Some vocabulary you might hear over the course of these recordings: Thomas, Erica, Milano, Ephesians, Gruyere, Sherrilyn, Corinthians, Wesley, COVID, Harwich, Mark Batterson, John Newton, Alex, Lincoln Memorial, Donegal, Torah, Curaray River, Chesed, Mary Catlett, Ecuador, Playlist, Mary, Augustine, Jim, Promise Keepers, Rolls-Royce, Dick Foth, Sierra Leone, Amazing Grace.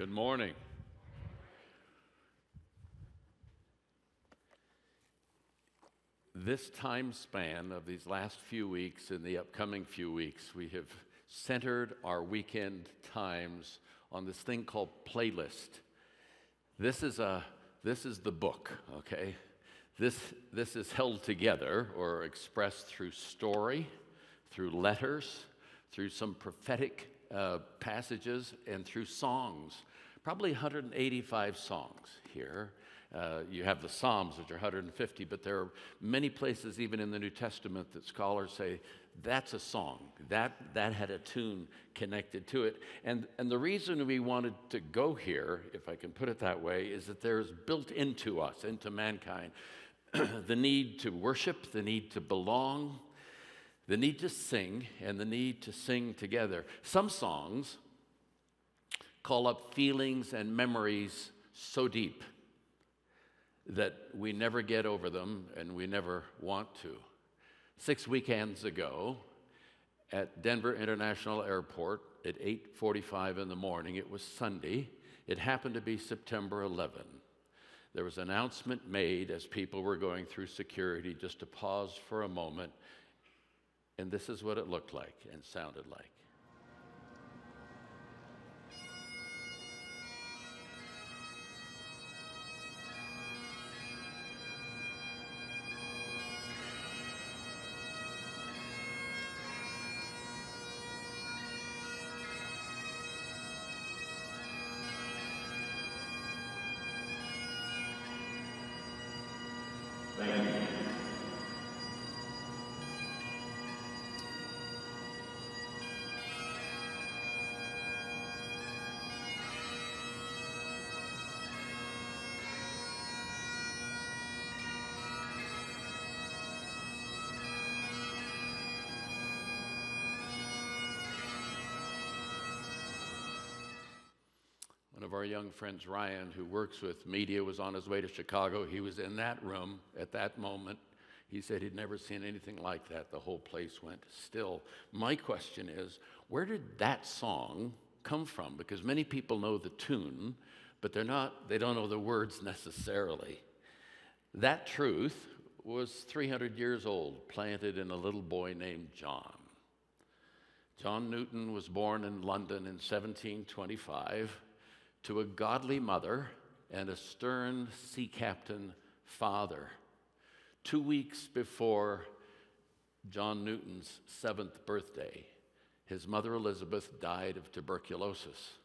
Good morning. This time span of these last few weeks and the upcoming few weeks, we have centered our weekend times on this thing called Playlist. This is the book, okay? This is held together or expressed through story, through letters, through some prophetic passages, and through songs. Probably 185 songs here. You have the Psalms, which are 150, but there are many places even in the New Testament that scholars say that's a song. That had a tune connected to it. And the reason we wanted to go here, if I can put it that way, is that there is built into us, into mankind, the need to worship, the need to belong, the need to sing, and the need to sing together. Some songs call up feelings and memories so deep that we never get over them and we never want to. 6 weekends ago at Denver International Airport at 8:45 in the morning, it was Sunday, it happened to be September 11. There was an announcement made as people were going through security just to pause for a moment, and this is what it looked like and sounded like. Our young friends, Ryan, who works with media, was on his way to Chicago. He was in that room at that moment. He said he'd never seen anything like that. The whole place went still. My question is, where did that song come from? Because many people know the tune, but they don't know the words necessarily. That truth was 300 years old, planted in a little boy named John. John Newton was born in London in 1725. To a godly mother and a stern sea captain father. 2 weeks before John Newton's 7th birthday, his mother Elizabeth died of tuberculosis,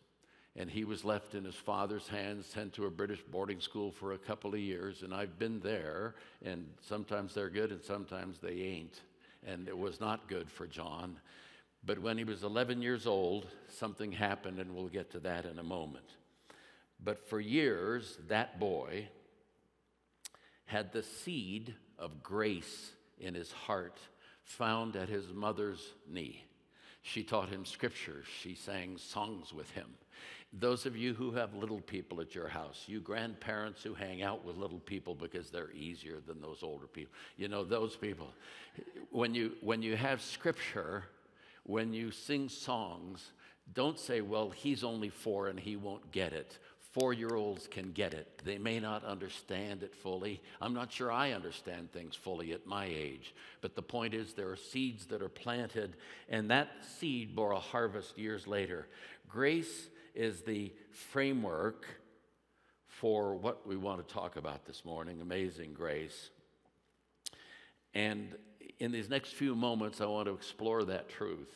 and he was left in his father's hands, sent to a British boarding school for a couple of years, and I've been there, and sometimes they're good and sometimes they ain't, and it was not good for John. But when he was 11 years old, something happened, and we'll get to that in a moment. But for years, that boy had the seed of grace in his heart found at his mother's knee. She taught him scripture. She sang songs with him. Those of you who have little people at your house, you grandparents who hang out with little people because they're easier than those older people, you know, those people. When you have scripture, when you sing songs, don't say, well, he's only 4 and he won't get it. 4-year-olds can get it. They may not understand it fully. I'm not sure I understand things fully at my age. But the point is there are seeds that are planted, and that seed bore a harvest years later. Grace is the framework for what we want to talk about this morning, Amazing Grace. And in these next few moments, I want to explore that truth.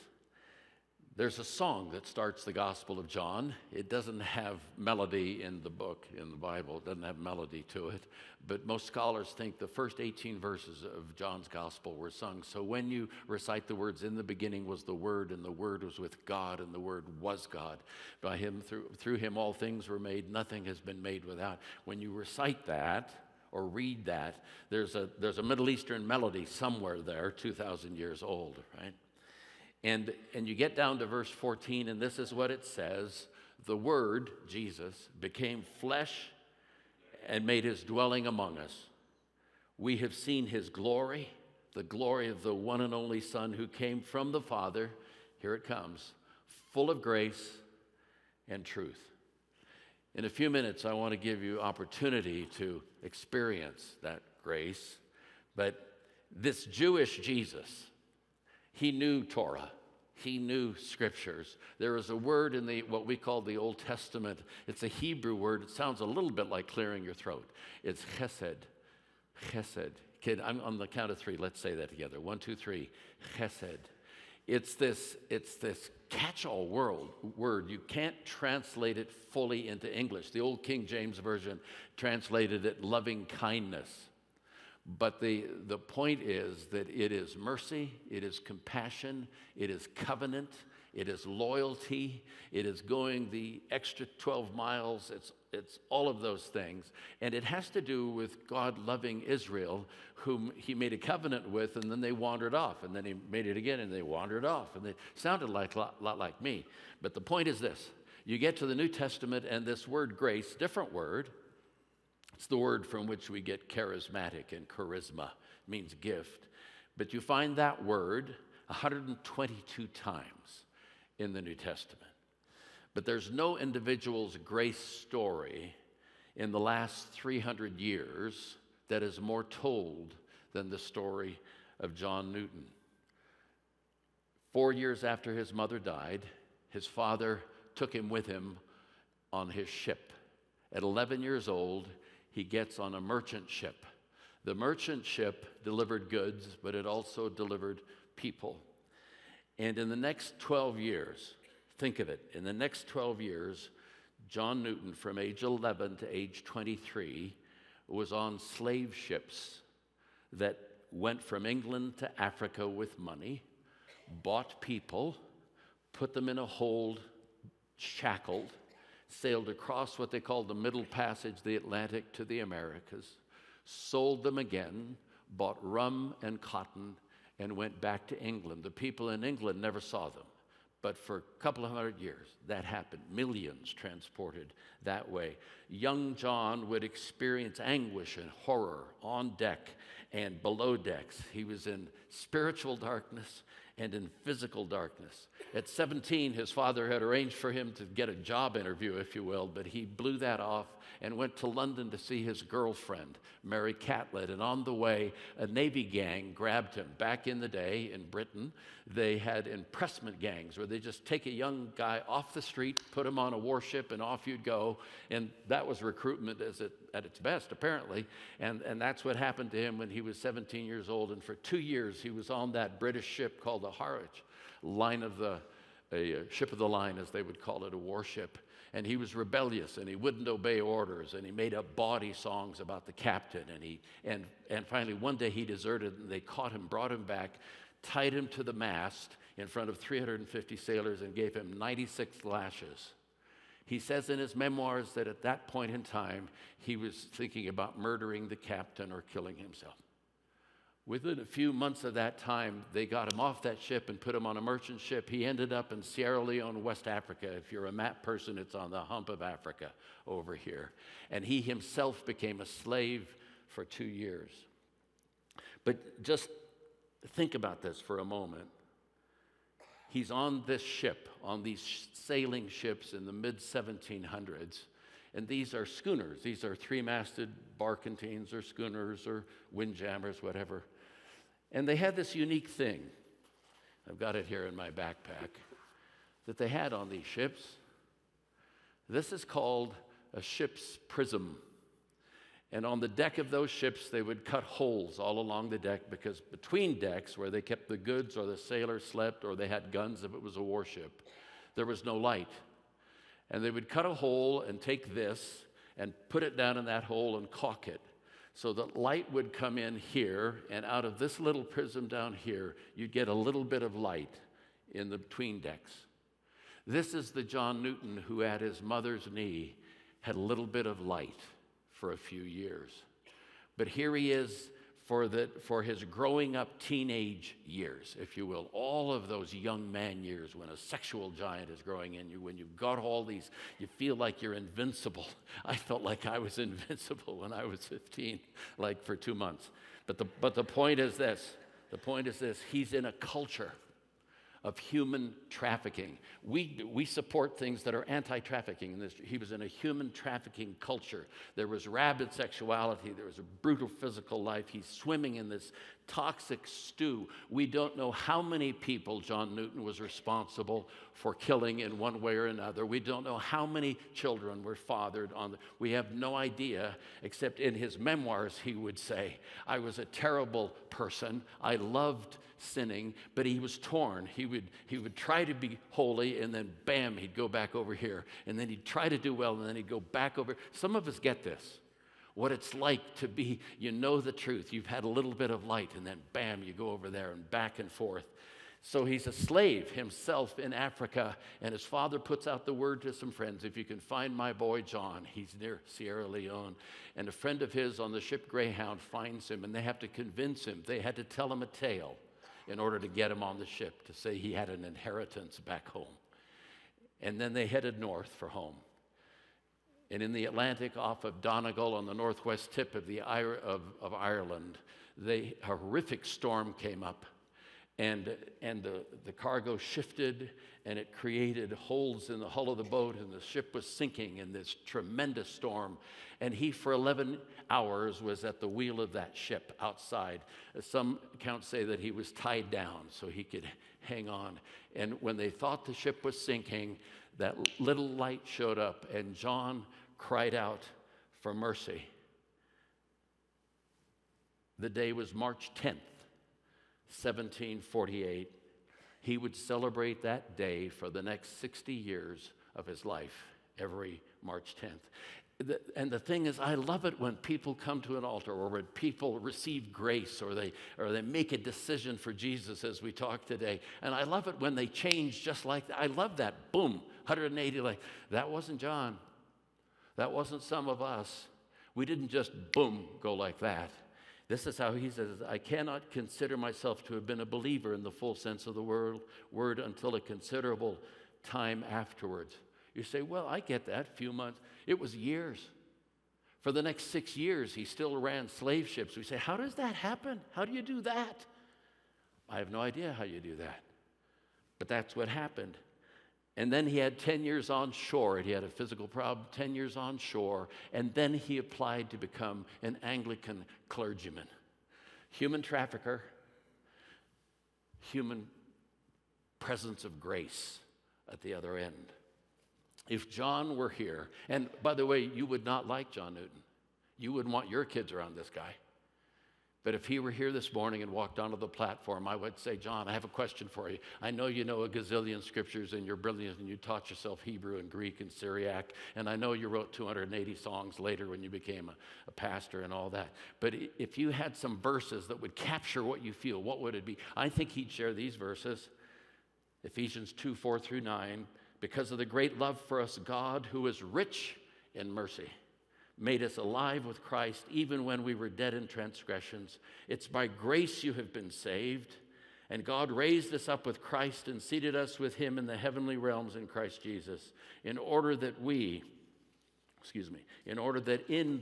There's a song that starts the Gospel of John. It doesn't have melody in the book, in the Bible. It doesn't have melody to it. But most scholars think the first 18 verses of John's Gospel were sung. So when you recite the words, in the beginning was the Word, and the Word was with God, and the Word was God. By him, through him, all things were made. Nothing has been made without. When you recite that, or read that, there's a Middle Eastern melody somewhere there, 2,000 years old, right? And you get down to verse 14, and this is what it says. The Word, Jesus, became flesh and made his dwelling among us. We have seen his glory, the glory of the one and only Son who came from the Father, here it comes, full of grace and truth. In a few minutes, I want to give you opportunity to experience that grace. But this Jewish Jesus, he knew Torah. He knew scriptures. There is a word in the what we call the Old Testament. It's a Hebrew word. It sounds a little bit like clearing your throat. It's chesed. Chesed. Kid, I'm on the count of three. Let's say that together. One, two, three. Chesed. It's this catch-all word. You can't translate it fully into English. The old King James Version translated it loving kindness. But the point is that it is mercy, it is compassion, it is covenant, it is loyalty, it is going the extra 12 miles, it's all of those things. And it has to do with God loving Israel, whom he made a covenant with, and then they wandered off, and then he made it again, and they wandered off. And they sounded like a lot like me. But the point is this. You get to the New Testament, and this word grace, different word. It's the word from which we get charismatic, and charisma. It means gift. But you find that word 122 times in the New Testament. But there's no individual's grace story in the last 300 years that is more told than the story of John Newton. 4 years after his mother died, his father took him with him on his ship. At 11 years old, he gets on a merchant ship. The merchant ship delivered goods, but it also delivered people. And in the next 12 years, think of it, in the next 12 years, John Newton, from age 11 to age 23, was on slave ships that went from England to Africa with money, bought people, put them in a hold, shackled, sailed across what they called the Middle Passage, the Atlantic, to the Americas, sold them again, bought rum and cotton, and went back to England. The people in England never saw them, but for a couple of hundred years, that happened. Millions transported that way. Young John would experience anguish and horror on deck and below decks. He was in spiritual darkness and in physical darkness. At 17, his father had arranged for him to get a job interview, if you will, but he blew that off and went to London to see his girlfriend, Mary Catlett, and on the way, a Navy gang grabbed him. Back in the day in Britain, they had impressment gangs where they just take a young guy off the street, put him on a warship, and off you'd go, and that was recruitment at its best, apparently, and that's what happened to him when he was 17 years old, and for 2 years, he was on that British ship called the Harwich, ship of the line, as they would call it, a warship. And he was rebellious, and he wouldn't obey orders, and he made up bawdy songs about the captain. And finally, one day he deserted, and they caught him, brought him back, tied him to the mast in front of 350 sailors, and gave him 96 lashes. He says in his memoirs that at that point in time, he was thinking about murdering the captain or killing himself. Within a few months of that time, they got him off that ship and put him on a merchant ship. He ended up in Sierra Leone, West Africa. If you're a map person, it's on the hump of Africa over here. And he himself became a slave for 2 years. But just think about this for a moment. He's on this ship, on these sailing ships in the mid-1700s. And these are schooners. These are three-masted barkentines or schooners or windjammers, whatever. And they had this unique thing, I've got it here in my backpack, that they had on these ships. This is called a ship's prism. And on the deck of those ships, they would cut holes all along the deck, because between decks, where they kept the goods or the sailors slept or they had guns if it was a warship, there was no light. And they would cut a hole and take this and put it down in that hole and caulk it so that light would come in here, and out of this little prism down here, you'd get a little bit of light in the between decks. This is the John Newton who at his mother's knee had a little bit of light for a few years. But here he is for his growing up teenage years, if you will, all of those young man years when a sexual giant is growing in you, when you've got all these, you feel like you're invincible. I felt like I was invincible when I was 15, like for 2 months. But the point is this, he's in a culture of human trafficking. We support things that are anti-trafficking in this. He was in a human trafficking culture. There was rabid sexuality. There was a brutal physical life. He's swimming in this toxic stew. We don't know how many people John Newton was responsible for killing in one way or another. We don't know how many children were fathered on. We have no idea, except in his memoirs he would say, I was a terrible person. I loved sinning, but he was torn. He would try to be holy, and then bam, he'd go back over here. And then he'd try to do well, and then he'd go back over. Some of us get this. What it's like to be, you know the truth. You've had a little bit of light, and then bam, you go over there and back and forth. So he's a slave himself in Africa, and his father puts out the word to some friends, if you can find my boy John, he's near Sierra Leone. And a friend of his on the ship Greyhound finds him, and they have to convince him. They had to tell him a tale in order to get him on the ship, to say he had an inheritance back home. And then they headed north for home. And in the Atlantic, off of Donegal, on the northwest tip of Ireland, a horrific storm came up, and the cargo shifted, and it created holes in the hull of the boat, and the ship was sinking in this tremendous storm. And he, for 11 hours, was at the wheel of that ship outside. Some accounts say that he was tied down so he could hang on. And when they thought the ship was sinking, that little light showed up, and John cried out for mercy. The day was March 10th, 1748. He would celebrate that day for the next 60 years of his life, every March 10th. And the thing is, I love it when people come to an altar, or when people receive grace, or they make a decision for Jesus, as we talk today. And I love it when they change just like that. I love that. Boom, 180, like, that wasn't John. That wasn't some of us. We didn't just, boom, go like that. This is how he says, I cannot consider myself to have been a believer in the full sense of the word until a considerable time afterwards. You say, well, I get that, few months. It was years. For the next 6 years, he still ran slave ships. We say, how does that happen? How do you do that? I have no idea how you do that. But that's what happened. And then he had 10 years on shore. He had a physical problem, 10 years on shore. And then he applied to become an Anglican clergyman. Human trafficker, human presence of grace at the other end. If John were here, and by the way, you would not like John Newton. You wouldn't want your kids around this guy. But if he were here this morning and walked onto the platform, I would say, John, I have a question for you. I know you know a gazillion scriptures, and you're brilliant, and you taught yourself Hebrew and Greek and Syriac, and I know you wrote 280 songs later when you became a pastor and all that. But if you had some verses that would capture what you feel, what would it be? I think he'd share these verses, Ephesians 2:4-9. Because of the great love for us, God, who is rich in mercy, made us alive with Christ even when we were dead in transgressions. It's by grace you have been saved. And God raised us up with Christ and seated us with him in the heavenly realms in Christ Jesus, in order that in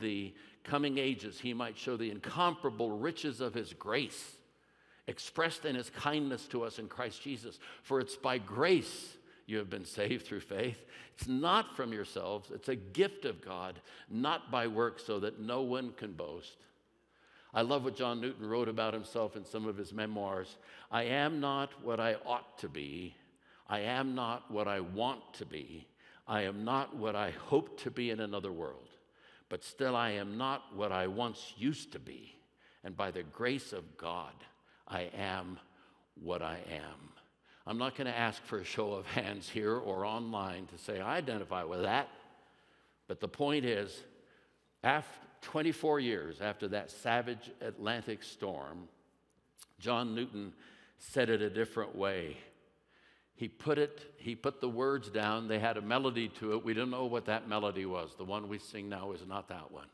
the coming ages he might show the incomparable riches of his grace, expressed in his kindness to us in Christ Jesus. For it's by grace you have been saved through faith. It's not from yourselves. It's a gift of God, not by works, so that no one can boast. I love what John Newton wrote about himself in some of his memoirs. I am not what I ought to be. I am not what I want to be. I am not what I hope to be in another world. But still, I am not what I once used to be. And by the grace of God, I am what I am. I'm not going to ask for a show of hands here or online to say, I identify with that. But the point is, after 24 years after that savage Atlantic storm, John Newton said it a different way. He put the words down. They had a melody to it. We don't know what that melody was. The one we sing now is not that one.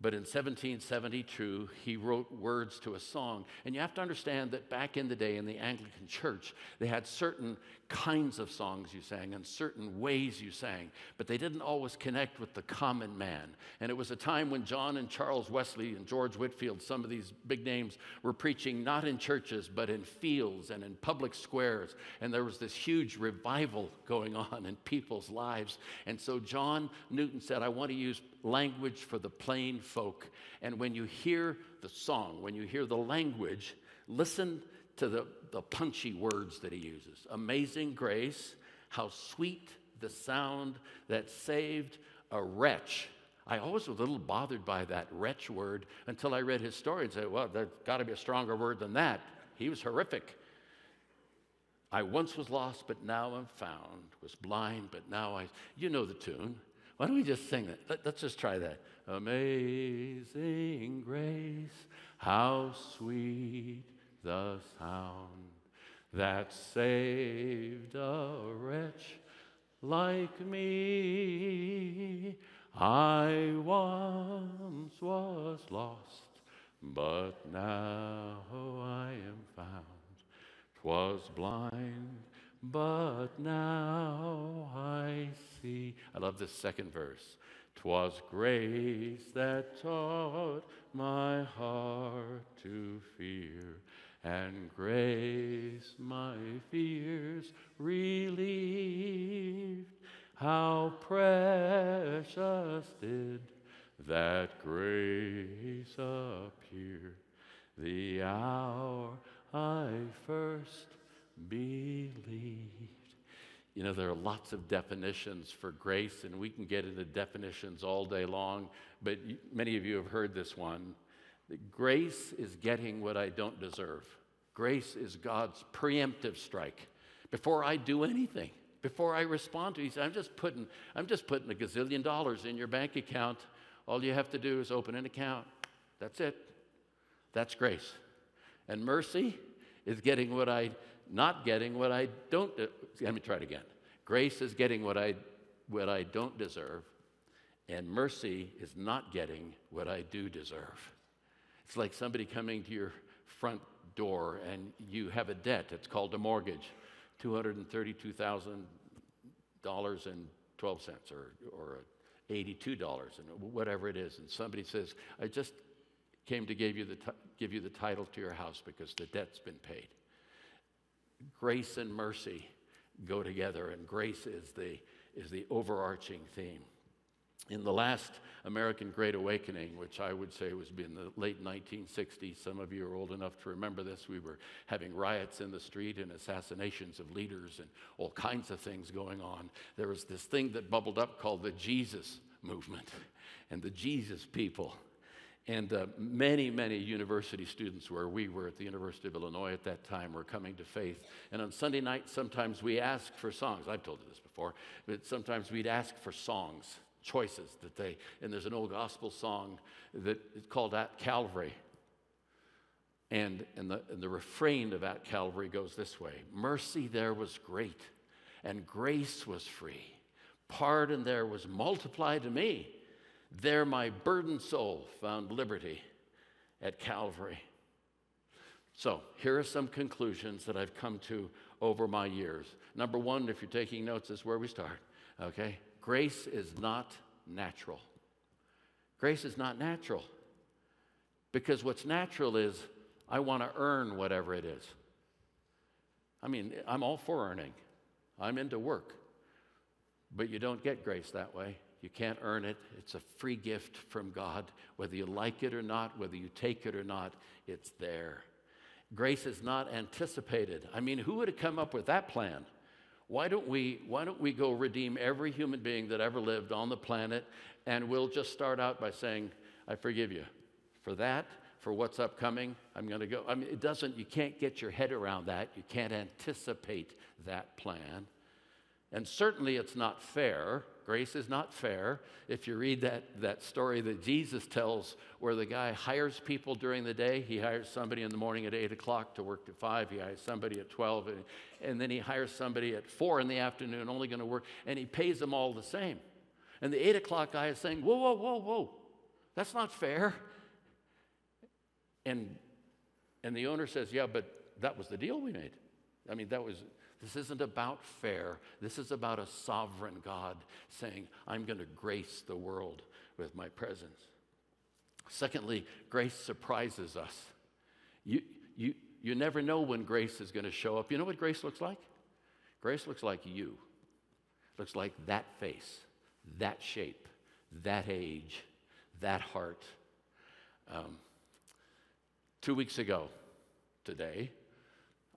But in 1772, he wrote words to a song. And you have to understand that back in the day in the Anglican Church, they had certain kinds of songs you sang and certain ways you sang, but they didn't always connect with the common man. And it was a time when John and Charles Wesley and George Whitefield, some of these big names, were preaching not in churches, but in fields and in public squares. And there was this huge revival going on in people's lives. And so John Newton said, I want to use language for the plain folk. And when you hear the song, when you hear the language, listen to the punchy words that he uses. Amazing grace, how sweet the sound that saved a wretch. I always was a little bothered by that wretch word until I read his story and said, well, there's got to be a stronger word than that. He was horrific. I once was lost, but now I'm found. Was blind, but now I... You know the tune. Why don't we just sing that? Let's just try that. Amazing grace, how sweet the sound that saved a wretch like me. I once was lost, but now I am found. 'Twas blind, but now I see. I love this second verse. 'Twas grace that taught my heart to fear, and grace my fears relieved. How precious did that grace appear, the hour I first believed. You know, there are lots of definitions for grace, and we can get into definitions all day long, but many of you have heard this one. Grace is getting what I don't deserve. Grace is God's preemptive strike. Before I do anything, before I respond to it, he said, I'm just putting a gazillion dollars in your bank account. All you have to do is open an account. That's it. That's grace. And mercy is getting what I not getting what I don't. Let me try it again. Grace is getting what I don't deserve, and mercy is not getting what I do deserve. It's like somebody coming to your front door and you have a debt. It's called a mortgage, $232,012 or $82 and whatever it is. And somebody says, "I just came to give you the title to your house because the debt's been paid." Grace and mercy go together, and grace is the overarching theme. In the last American Great Awakening, which I would say was in the late 1960s, some of you are old enough to remember this, we were having riots in the street and assassinations of leaders and all kinds of things going on. There was this thing that bubbled up called the Jesus movement and the Jesus people. And many university students where we were at the University of Illinois at that time were coming to faith. And on Sunday night, sometimes we asked for songs. I've told you this before, but sometimes we'd ask for songs, choices that they, and there's an old gospel song that is called At Calvary. And the refrain of At Calvary goes this way: mercy there was great, and grace was free. Pardon there was multiplied to me. There my burdened soul found liberty at Calvary. So here are some conclusions that I've come to over my years. Number one, if you're taking notes, is where we start, okay? Grace is not natural. Grace is not natural, because what's natural is I want to earn whatever it is. I mean, I'm all for earning. I'm into work, but you don't get grace that way. You can't earn it. It's a free gift from God. Whether you like it or not, whether you take it or not, it's there. Grace is not anticipated. I mean, who would have come up with that plan? Why don't we go redeem every human being that ever lived on the planet, and we'll just start out by saying, I forgive you for that, for what's upcoming, I'm going to go. I mean, you can't get your head around that. You can't anticipate that plan. And certainly it's not fair. Grace is not fair. If you read that story that Jesus tells where the guy hires people during the day, he hires somebody in the morning at 8 o'clock to work to 5, he hires somebody at 12, and then he hires somebody at 4 in the afternoon, only going to work, and he pays them all the same. And the 8 o'clock guy is saying, whoa, whoa, whoa, whoa, that's not fair. And the owner says, yeah, but that was the deal we made. I mean, that was... This isn't about fair. This is about a sovereign God saying, I'm going to grace the world with my presence. Secondly, grace surprises us. You never know when grace is going to show up. You know what grace looks like? Grace looks like you. It looks like that face, that shape, that age, that heart. 2 weeks ago today,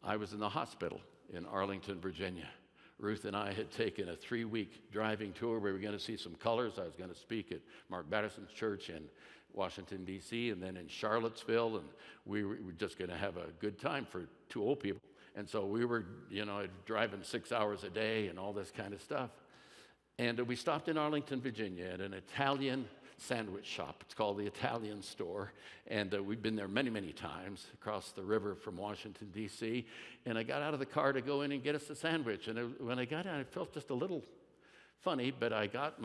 I was in the hospital in Arlington, Virginia. Ruth and I had taken a 3-week driving tour. We were going to see some colors. I was going to speak at Mark Batterson's church in Washington, D.C., and then in Charlottesville, and we were just going to have a good time for two old people. And so we were, driving 6 hours a day and all this kind of stuff. And we stopped in Arlington, Virginia at an Italian sandwich shop. It's called the Italian Store. And we've been there many, many times across the river from Washington, D.C. And I got out of the car to go in and get us a sandwich. And when I got out, I felt just a little funny, but I got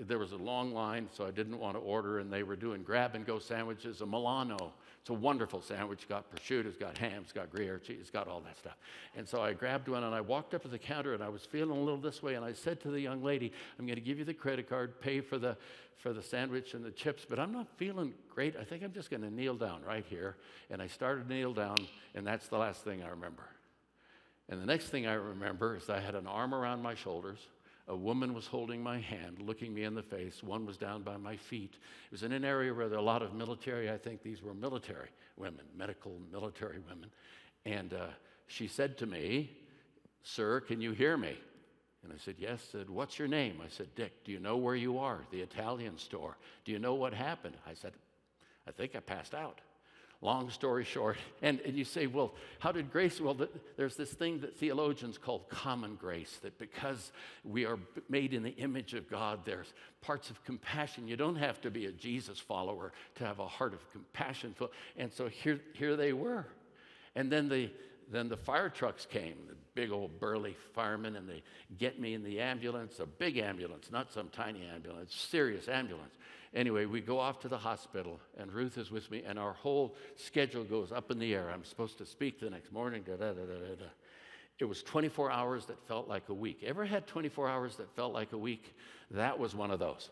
there was a long line, so I didn't want to order, and they were doing grab-and-go sandwiches, a Milano. It's a wonderful sandwich. Got prosciutto, it's got ham, it's got Gruyere cheese, it's got all that stuff. And so I grabbed one, and I walked up to the counter, and I was feeling a little this way, and I said to the young lady, I'm going to give you the credit card, pay for the sandwich and the chips, but I'm not feeling great. I think I'm just going to kneel down right here. And I started to kneel down, and that's the last thing I remember. And the next thing I remember is I had an arm around my shoulders. A woman was holding my hand, looking me in the face. One was down by my feet. It was in an area where there are a lot of military. I think these were military women, medical military women. And she said to me, sir, can you hear me? And I said, yes. She said, what's your name? I said, Dick. Do you know where you are? The Italian Store. Do you know what happened? I said, I think I passed out. Long story short. And you say, well, how did grace? Well, there's this thing that theologians call common grace, that because we are made in the image of God, there's parts of compassion. You don't have to be a Jesus follower to have a heart of compassion. And so here they were. And then the fire trucks came, the big old burly firemen, and they get me in the ambulance, a big ambulance, not some tiny ambulance, serious ambulance. Anyway, we go off to the hospital, and Ruth is with me, and our whole schedule goes up in the air. I'm supposed to speak the next morning, da-da-da-da-da. It was 24 hours that felt like a week. Ever had 24 hours that felt like a week? That was one of those.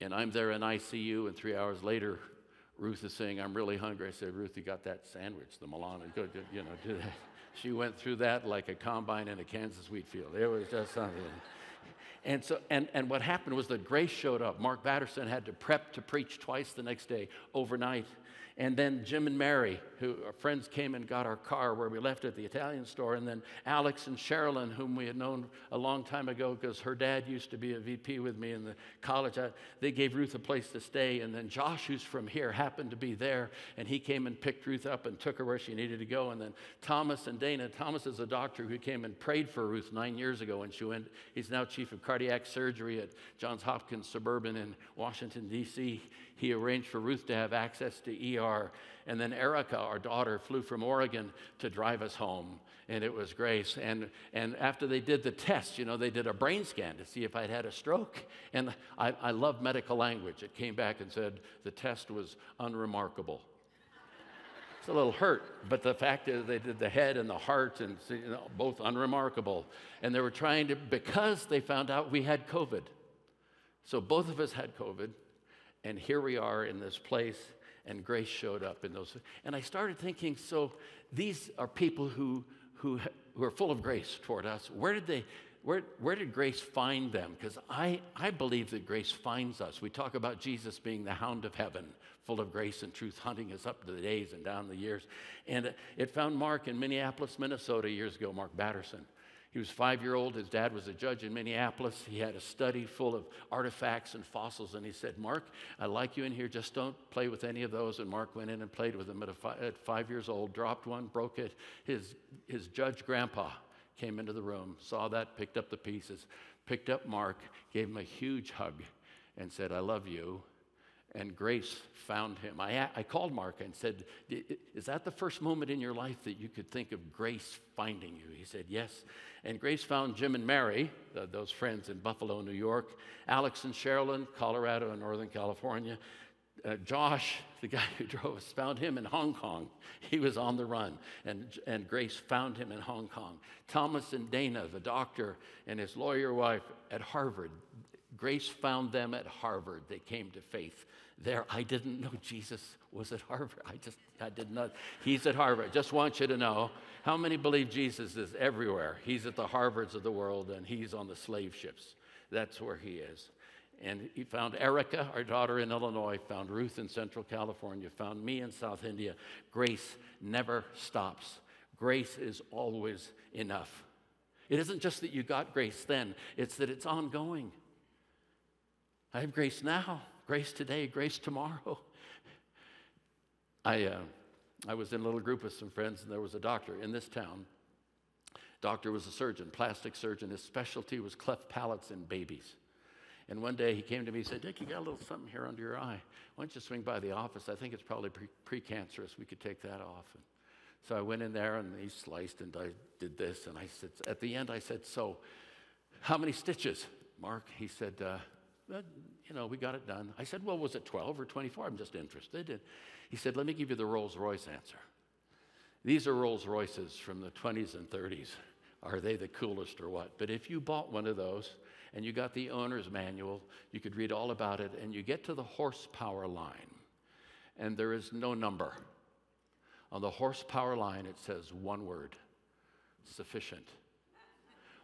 And I'm there in ICU, and 3 hours later, Ruth is saying, I'm really hungry. I said, Ruth, you got that sandwich, the Milano, good, do that. She went through that like a combine in a Kansas wheat field. It was just something. And so, and what happened was that grace showed up. Mark Batterson had to prep to preach twice the next day, overnight. And then Jim and Mary, who our friends, came and got our car where we left at the Italian Store. And then Alex and Sherrilyn, whom we had known a long time ago because her dad used to be a VP with me in the college, they gave Ruth a place to stay. And then Josh, who's from here, happened to be there. And he came and picked Ruth up and took her where she needed to go. And then Thomas and Dana. Thomas is a doctor who came and prayed for Ruth 9 years ago when she went. He's now chief of cardiac surgery at Johns Hopkins Suburban in Washington, D.C. He arranged for Ruth to have access to ER. And then Erica, our daughter, flew from Oregon to drive us home. And it was grace. And after they did the test, they did a brain scan to see if I'd had a stroke. And I love medical language. It came back and said, the test was unremarkable. It's a little hurt, but the fact is they did the head and the heart, and both unremarkable. And they were trying to, because they found out we had COVID. So both of us had COVID. And here we are in this place, and grace showed up in those. And I started thinking, so these are people who are full of grace toward us. Where did grace find them? Because I believe that grace finds us. We talk about Jesus being the hound of heaven, full of grace and truth, hunting us up to the days and down the years. And it found Mark in Minneapolis, Minnesota years ago, Mark Batterson. He was 5-year-old. His dad was a judge in Minneapolis. He had a study full of artifacts and fossils, and he said, Mark, I like you in here. Just don't play with any of those. And Mark went in and played with them at 5 years old, dropped one, broke it. His judge grandpa came into the room, saw that, picked up the pieces, picked up Mark, gave him a huge hug, and said, I love you. And grace found him. I called Mark and said, is that the first moment in your life that you could think of grace finding you? He said, yes. And grace found Jim and Mary, those friends in Buffalo, New York, Alex and Sherrilyn, Colorado and Northern California, Josh, the guy who drove us, found him in Hong Kong. He was on the run, and Grace found him in Hong Kong. Thomas and Dana, the doctor and his lawyer wife at Harvard, Grace found them at Harvard. They came to faith there. I didn't know Jesus was at Harvard. I did not. He's at Harvard. Just want you to know how many believe Jesus is everywhere. He's at the Harvards of the world, and he's on the slave ships. That's where he is. And he found Erica, our daughter, in Illinois, found Ruth in Central California, found me in South India. Grace never stops. Grace is always enough. It isn't just that you got grace then, it's that it's ongoing. I have grace now, grace today, grace tomorrow. I was in a little group with some friends, and there was a doctor in this town. Doctor was a surgeon, plastic surgeon. His specialty was cleft palates in babies. And one day he came to me and said, "Dick, you got a little something here under your eye. Why don't you swing by the office? I think it's probably precancerous. We could take that off." And so I went in there, and he sliced, and I did this. And I said, at the end, I said, "So how many stitches, Mark?" He said, "Well, you know, we got it done." I said, "Well, was it 12 or 24? I'm just interested." And he said, "Let me give you the Rolls-Royce answer. These are Rolls-Royces from the 20s and 30s. Are they the coolest or what? But if you bought one of those, and you got the owner's manual, you could read all about it, and you get to the horsepower line, and there is no number. On the horsepower line, it says one word: sufficient.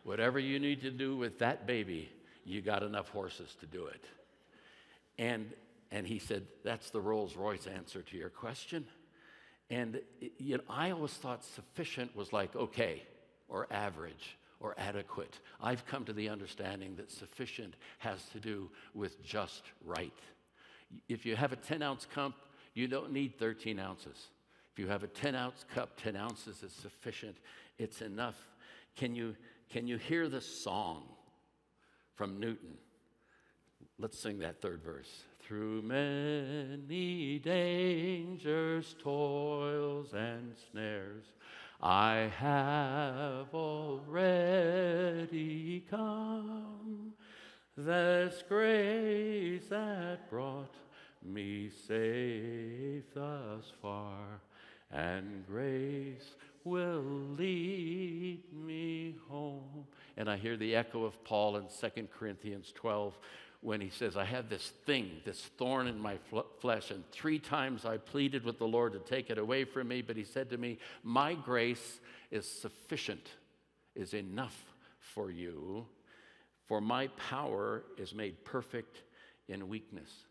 Whatever you need to do with that baby, you got enough horses to do it." And he said, "That's the Rolls-Royce answer to your question." And you know, I always thought sufficient was like okay, or average, or adequate. I've come to the understanding that sufficient has to do with just right. If you have a 10-ounce cup, you don't need 13 ounces. If you have a 10-ounce cup, 10 ounces is sufficient. It's enough. Can you hear the song from Newton? Let's sing that third verse. "Through many dangers, toils, and snares, I have already come. This grace that brought me safe thus far, and grace will lead me home." And I hear the echo of Paul in 2 Corinthians 12 when he says, "I had this thing, this thorn in my flesh, and 3 times I pleaded with the Lord to take it away from me. But he said to me, 'My grace is sufficient, is enough for you, for my power is made perfect in weakness.'"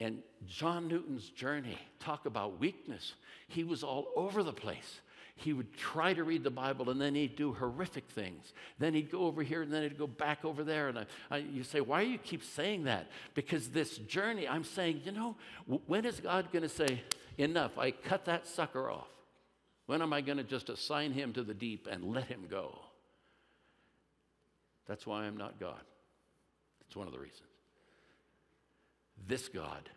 And John Newton's journey, talk about weakness. He was all over the place. He would try to read the Bible, and then he'd do horrific things. Then he'd go over here, and then he'd go back over there. And you say, "Why do you keep saying that?" Because this journey, I'm saying, you know, when is God going to say, "Enough, I cut that sucker off"? When am I going to just assign him to the deep and let him go? That's why I'm not God. That's one of the reasons. This God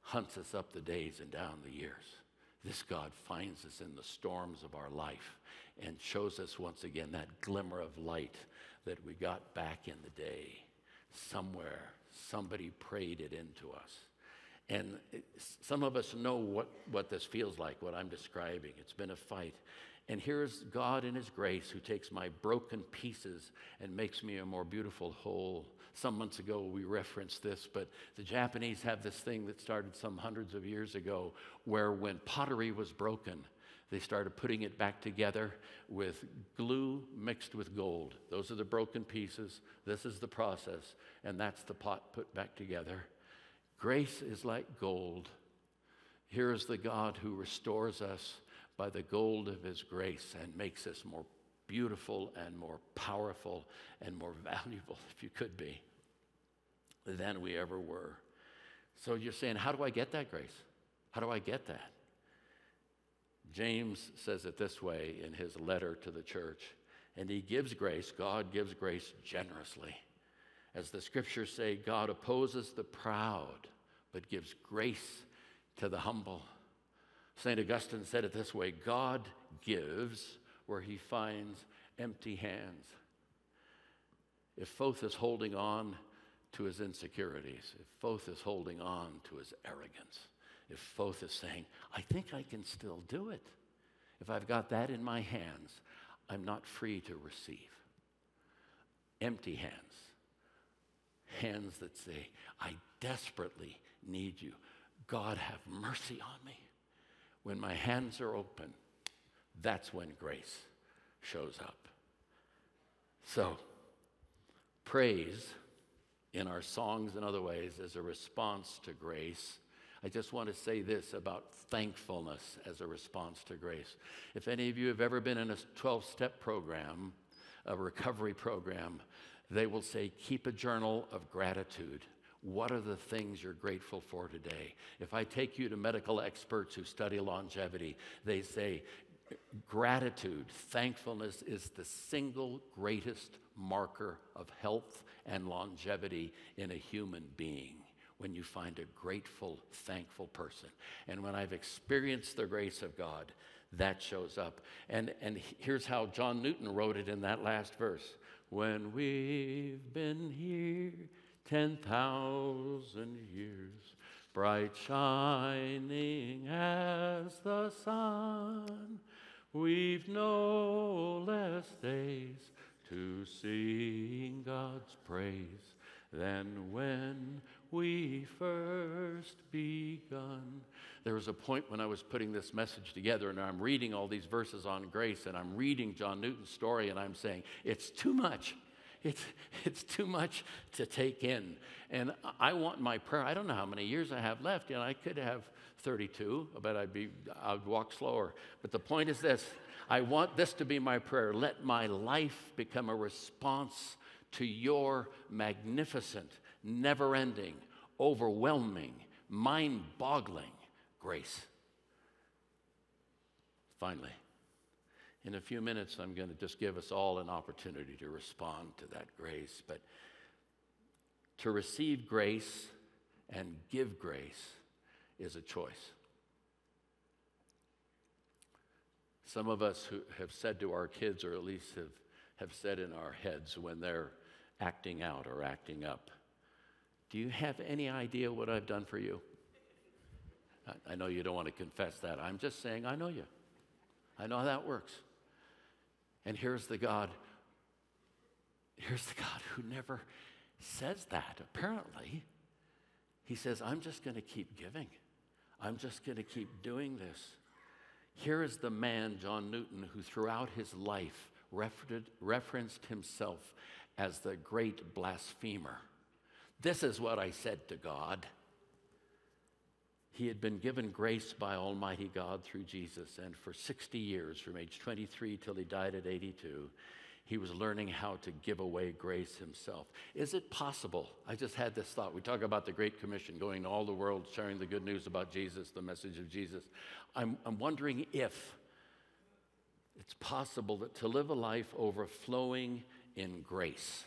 hunts us up the days and down the years. This God finds us in the storms of our life and shows us once again that glimmer of light that we got back in the day. Somewhere, somebody prayed it into us. And some of us know what this feels like, what I'm describing. It's been a fight. And here's God in his grace who takes my broken pieces and makes me a more beautiful whole. Some months ago, we referenced this, but the Japanese have this thing that started some hundreds of years ago where when pottery was broken, they started putting it back together with glue mixed with gold. Those are the broken pieces. This is the process, and that's the pot put back together. Grace is like gold. Here is the God who restores us by the gold of his grace and makes us more beautiful and more powerful and more valuable, if you could be, than we ever were. So you're saying, how do I get that grace? How do I get that? James says it this way in his letter to the church, and he gives grace, God gives grace generously. As the scriptures say, God opposes the proud, but gives grace to the humble. St. Augustine said it this way: God gives where he finds empty hands. If Foth is holding on to his insecurities, if Foth is holding on to his arrogance, if Foth is saying, I think I can still do it, if I've got that in my hands, I'm not free to receive. Empty hands. Hands that say, I desperately need you. God, have mercy on me. When my hands are open, that's when grace shows up. So, praise in our songs and other ways is a response to grace. I just want to say this about thankfulness as a response to grace. If any of you have ever been in a 12-step program, a recovery program, they will say, keep a journal of gratitude. What are the things you're grateful for today? If I take you to medical experts who study longevity, they say gratitude, thankfulness is the single greatest marker of health and longevity in a human being. When you find a grateful, thankful person. And when I've experienced the grace of God, that shows up. And here's how John Newton wrote it in that last verse. When we've been here 10,000 years, bright shining as the sun, we've no less days to sing God's praise than when we first begun. There was a point when I was putting this message together and I'm reading all these verses on grace and I'm reading John Newton's story and I'm saying, it's too much. It's too much to take in. And I want my prayer. I don't know how many years I have left. You know, I could have 32, but I'd walk slower. But the point is this. I want this to be my prayer. Let my life become a response to your magnificent, never-ending, overwhelming, mind-boggling grace. Finally, in a few minutes, I'm going to just give us all an opportunity to respond to that grace. But to receive grace and give grace is a choice. Some of us who have said to our kids, or at least have said in our heads when they're acting out or acting up, do you have any idea what I've done for you? I know you don't want to confess that. I'm just saying, I know you. I know how that works. And here's the God who never says that, apparently. He says, I'm just going to keep giving. I'm just going to keep doing this. Here is the man, John Newton, who throughout his life referenced himself as the great blasphemer. This is what I said to God. He had been given grace by Almighty God through Jesus, and for 60 years, from age 23 till he died at 82, he was learning how to give away grace himself. Is it possible? I just had this thought. We talk about the Great Commission, going to all the world, sharing the good news about Jesus, the message of Jesus. I'm wondering if it's possible that to live a life overflowing in grace,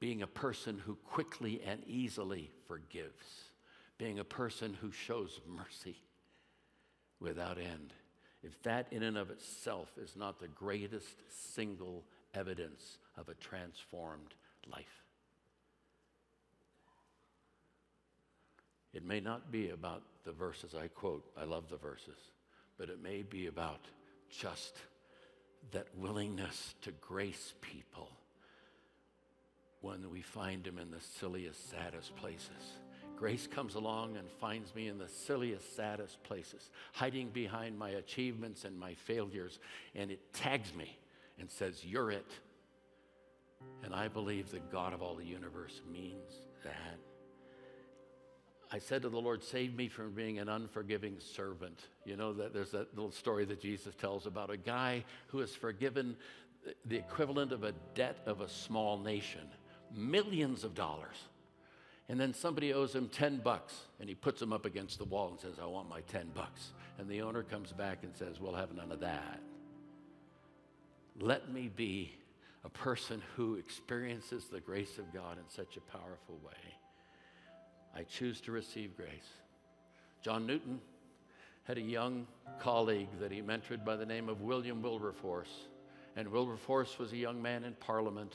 being a person who quickly and easily forgives, being a person who shows mercy without end. If that in and of itself is not the greatest single evidence of a transformed life. It may not be about the verses I quote. I love the verses. But it may be about just that willingness to grace people when we find them in the silliest, saddest places. Grace comes along and finds me in the silliest, saddest places, hiding behind my achievements and my failures, and it tags me and says, you're it. And I believe the God of all the universe means that. I said to the Lord, save me from being an unforgiving servant. You know, that there's that little story that Jesus tells about a guy who has forgiven the equivalent of a debt of a small nation, millions of dollars. And then somebody owes him $10, and he puts him up against the wall and says, I want my $10. And the owner comes back and says, we'll have none of that. Let me be a person who experiences the grace of God in such a powerful way. I choose to receive grace. John Newton had a young colleague that he mentored by the name of William Wilberforce. And Wilberforce was a young man in Parliament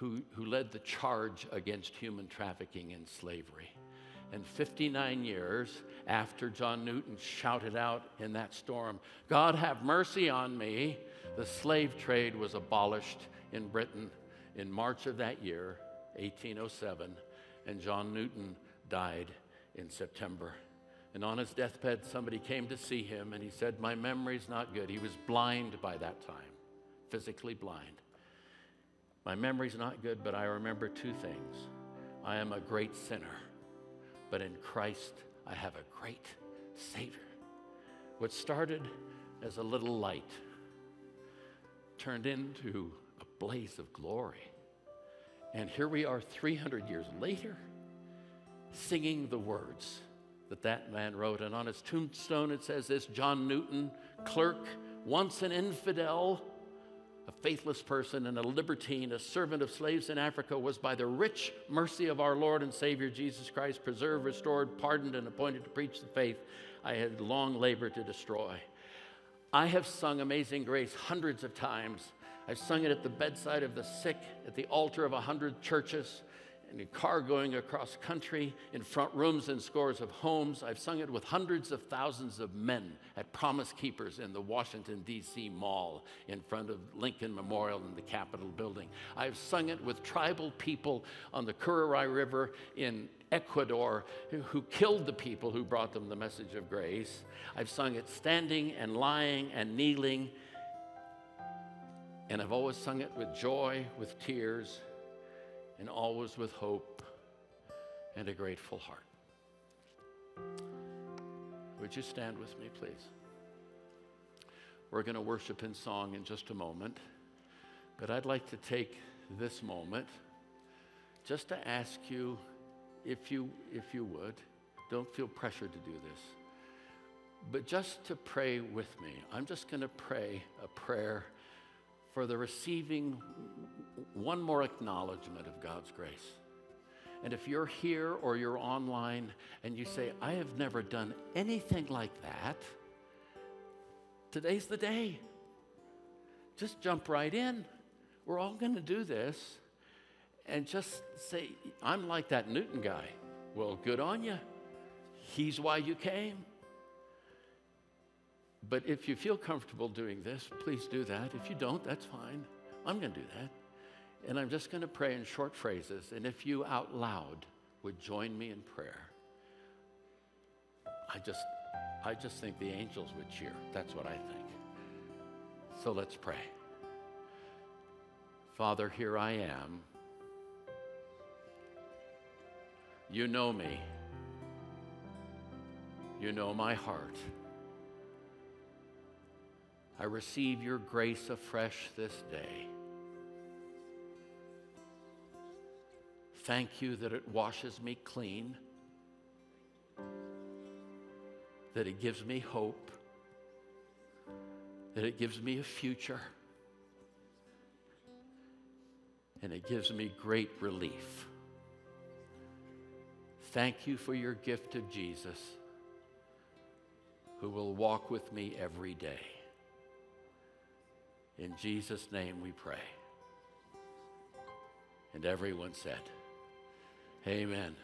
who led the charge against human trafficking and slavery. And 59 years after John Newton shouted out in that storm, "God have mercy on me," the slave trade was abolished in Britain in March of that year, 1807, and John Newton died in September. And on his deathbed, somebody came to see him, and he said, "My memory's not good." He was blind by that time, physically blind. "My memory's not good, but I remember two things. I am a great sinner, but in Christ, I have a great Savior." What started as a little light turned into a blaze of glory. And here we are 300 years later, singing the words that that man wrote. And on his tombstone, it says this: "John Newton, clerk, once an infidel, a faithless person and a libertine, a servant of slaves in Africa, was by the rich mercy of our Lord and Savior Jesus Christ preserved, restored, pardoned, and appointed to preach the faith I had long labored to destroy." I have sung Amazing Grace hundreds of times. I've sung it at the bedside of the sick, at the altar of 100 churches, in a car going across country, in front rooms and scores of homes. I've sung it with hundreds of thousands of men at Promise Keepers in the Washington, D.C. Mall in front of Lincoln Memorial in the Capitol building. I've sung it with tribal people on the Curaray River in Ecuador who killed the people who brought them the message of grace. I've sung it standing and lying and kneeling, and I've always sung it with joy, with tears, and always with hope and a grateful heart. Would you stand with me, please? We're going to worship in song in just a moment, but I'd like to take this moment just to ask you, if you would, don't feel pressured to do this, but just to pray with me. I'm just going to pray a prayer for the receiving one more acknowledgement of God's grace. And if you're here or you're online and you say, "I have never done anything like that," today's the day. Just jump right in. We're all going to do this. And just say, "I'm like that Newton guy." Well, good on you. He's why you came. But if you feel comfortable doing this, please do that. If you don't, that's fine. I'm going to do that. And I'm just going to pray in short phrases. And if you out loud would join me in prayer, I just think the angels would cheer. That's what I think. So let's pray. Father, here I am. You know me. You know my heart. I receive your grace afresh this day. Thank you that it washes me clean, that it gives me hope, that it gives me a future, and it gives me great relief. Thank you for your gift of Jesus, who will walk with me every day. In Jesus' name we pray. And everyone said, amen.